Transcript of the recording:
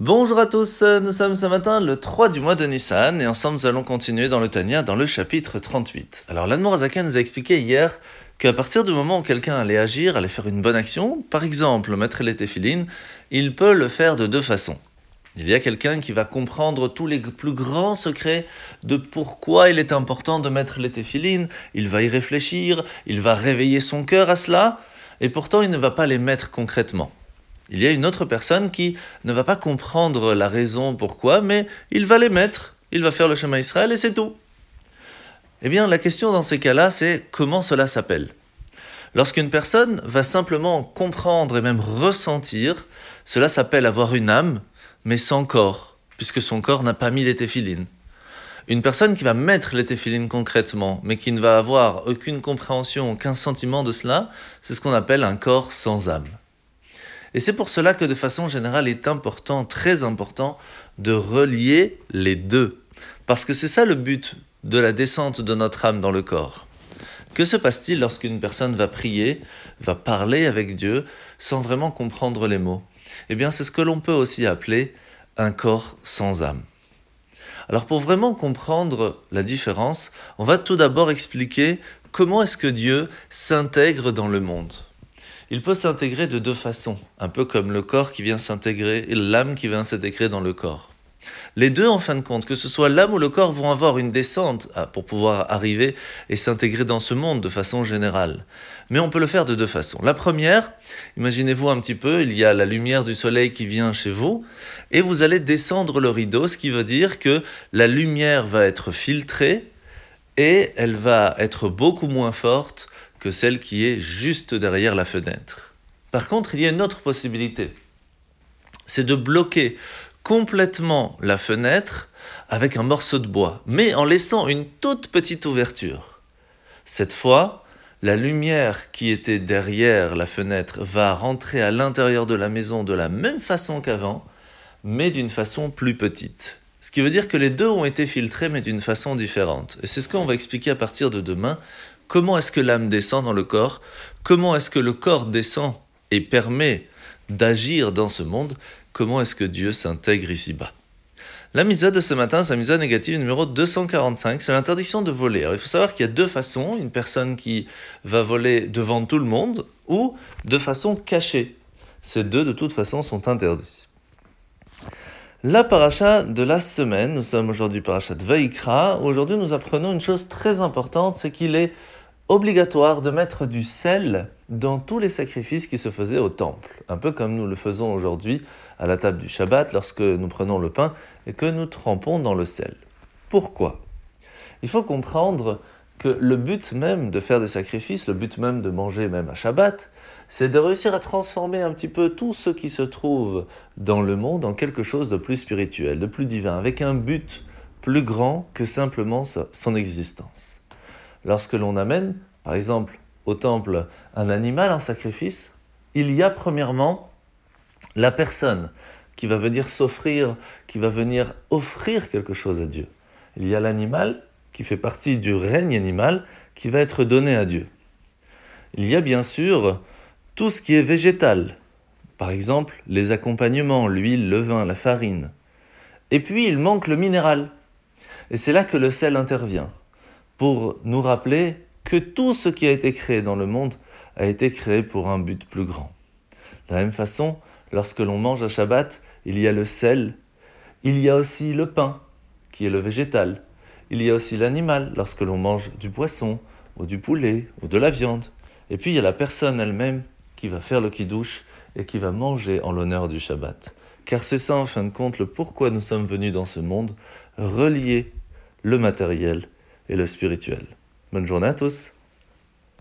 Bonjour à tous, nous sommes ce matin le 3 du mois de Nissan et ensemble nous allons continuer dans le Tania, dans le chapitre 38. Alors l'Admor Hazaken nous a expliqué hier qu'à partir du moment où quelqu'un allait agir, allait faire une bonne action, par exemple mettre les téfilines, il peut le faire de deux façons. Il y a quelqu'un qui va comprendre tous les plus grands secrets de pourquoi il est important de mettre les téfilines, il va y réfléchir, il va réveiller son cœur à cela et pourtant il ne va pas les mettre concrètement. Il y a une autre personne qui ne va pas comprendre la raison pourquoi, mais il va les mettre, il va faire le shema Israël et c'est tout. Eh bien, la question dans ces cas-là, c'est comment cela s'appelle ? Lorsqu'une personne va simplement comprendre et même ressentir, cela s'appelle avoir une âme, mais sans corps, puisque son corps n'a pas mis les téfilines. Une personne qui va mettre les téfilines concrètement, mais qui ne va avoir aucune compréhension, aucun sentiment de cela, c'est ce qu'on appelle un corps sans âme. Et c'est pour cela que de façon générale, il est important, très important, de relier les deux. Parce que c'est ça le but de la descente de notre âme dans le corps. Que se passe-t-il lorsqu'une personne va prier, va parler avec Dieu, sans vraiment comprendre les mots ? Eh bien, c'est ce que l'on peut aussi appeler un corps sans âme. Alors pour vraiment comprendre la différence, on va tout d'abord expliquer comment est-ce que Dieu s'intègre dans le monde. Il peut s'intégrer de deux façons, un peu comme le corps qui vient s'intégrer et l'âme qui vient s'intégrer dans le corps. Les deux, en fin de compte, que ce soit l'âme ou le corps, vont avoir une descente pour pouvoir arriver et s'intégrer dans ce monde de façon générale. Mais on peut le faire de deux façons. La première, imaginez-vous un petit peu, il y a la lumière du soleil qui vient chez vous et vous allez descendre le rideau, ce qui veut dire que la lumière va être filtrée et elle va être beaucoup moins forte que celle qui est juste derrière la fenêtre. Par contre, il y a une autre possibilité, c'est de bloquer complètement la fenêtre avec un morceau de bois, mais en laissant une toute petite ouverture. Cette fois, la lumière qui était derrière la fenêtre va rentrer à l'intérieur de la maison de la même façon qu'avant, mais d'une façon plus petite. Ce qui veut dire que les deux ont été filtrés, mais d'une façon différente. Et c'est ce qu'on va expliquer à partir de demain. Comment est-ce que l'âme descend dans le corps ? Comment est-ce que le corps descend et permet d'agir dans ce monde ? Comment est-ce que Dieu s'intègre ici-bas ? La mitsva de ce matin, c'est la mitsva négative numéro 245, c'est l'interdiction de voler. Alors, il faut savoir qu'il y a deux façons, une personne qui va voler devant tout le monde ou de façon cachée. Ces deux, de toute façon, sont interdits. La paracha de la semaine, nous sommes aujourd'hui paracha de Vayikra. Aujourd'hui, nous apprenons une chose très importante, c'est qu'il est obligatoire de mettre du sel dans tous les sacrifices qui se faisaient au temple. Un peu comme nous le faisons aujourd'hui à la table du Shabbat, lorsque nous prenons le pain et que nous trempons dans le sel. Pourquoi ? Il faut comprendre que le but même de faire des sacrifices, le but même de manger même à Shabbat, c'est de réussir à transformer un petit peu tout ce qui se trouve dans le monde en quelque chose de plus spirituel, de plus divin, avec un but plus grand que simplement son existence. Lorsque l'on amène, par exemple, au temple un animal en sacrifice, il y a premièrement la personne qui va venir s'offrir, qui va venir offrir quelque chose à Dieu. Il y a l'animal qui fait partie du règne animal qui va être donné à Dieu. Il y a bien sûr tout ce qui est végétal, par exemple les accompagnements, l'huile, le vin, la farine. Et puis il manque le minéral. Et c'est là que le sel intervient, pour nous rappeler que tout ce qui a été créé dans le monde a été créé pour un but plus grand. De la même façon, lorsque l'on mange à Shabbat, il y a le sel, il y a aussi le pain, qui est le végétal. Il y a aussi l'animal, lorsque l'on mange du poisson, ou du poulet, ou de la viande. Et puis il y a la personne elle-même, qui va faire le kiddouche et qui va manger en l'honneur du Shabbat. Car c'est ça, en fin de compte, le pourquoi nous sommes venus dans ce monde, relier le matériel et le spirituel. Bonne journée à tous.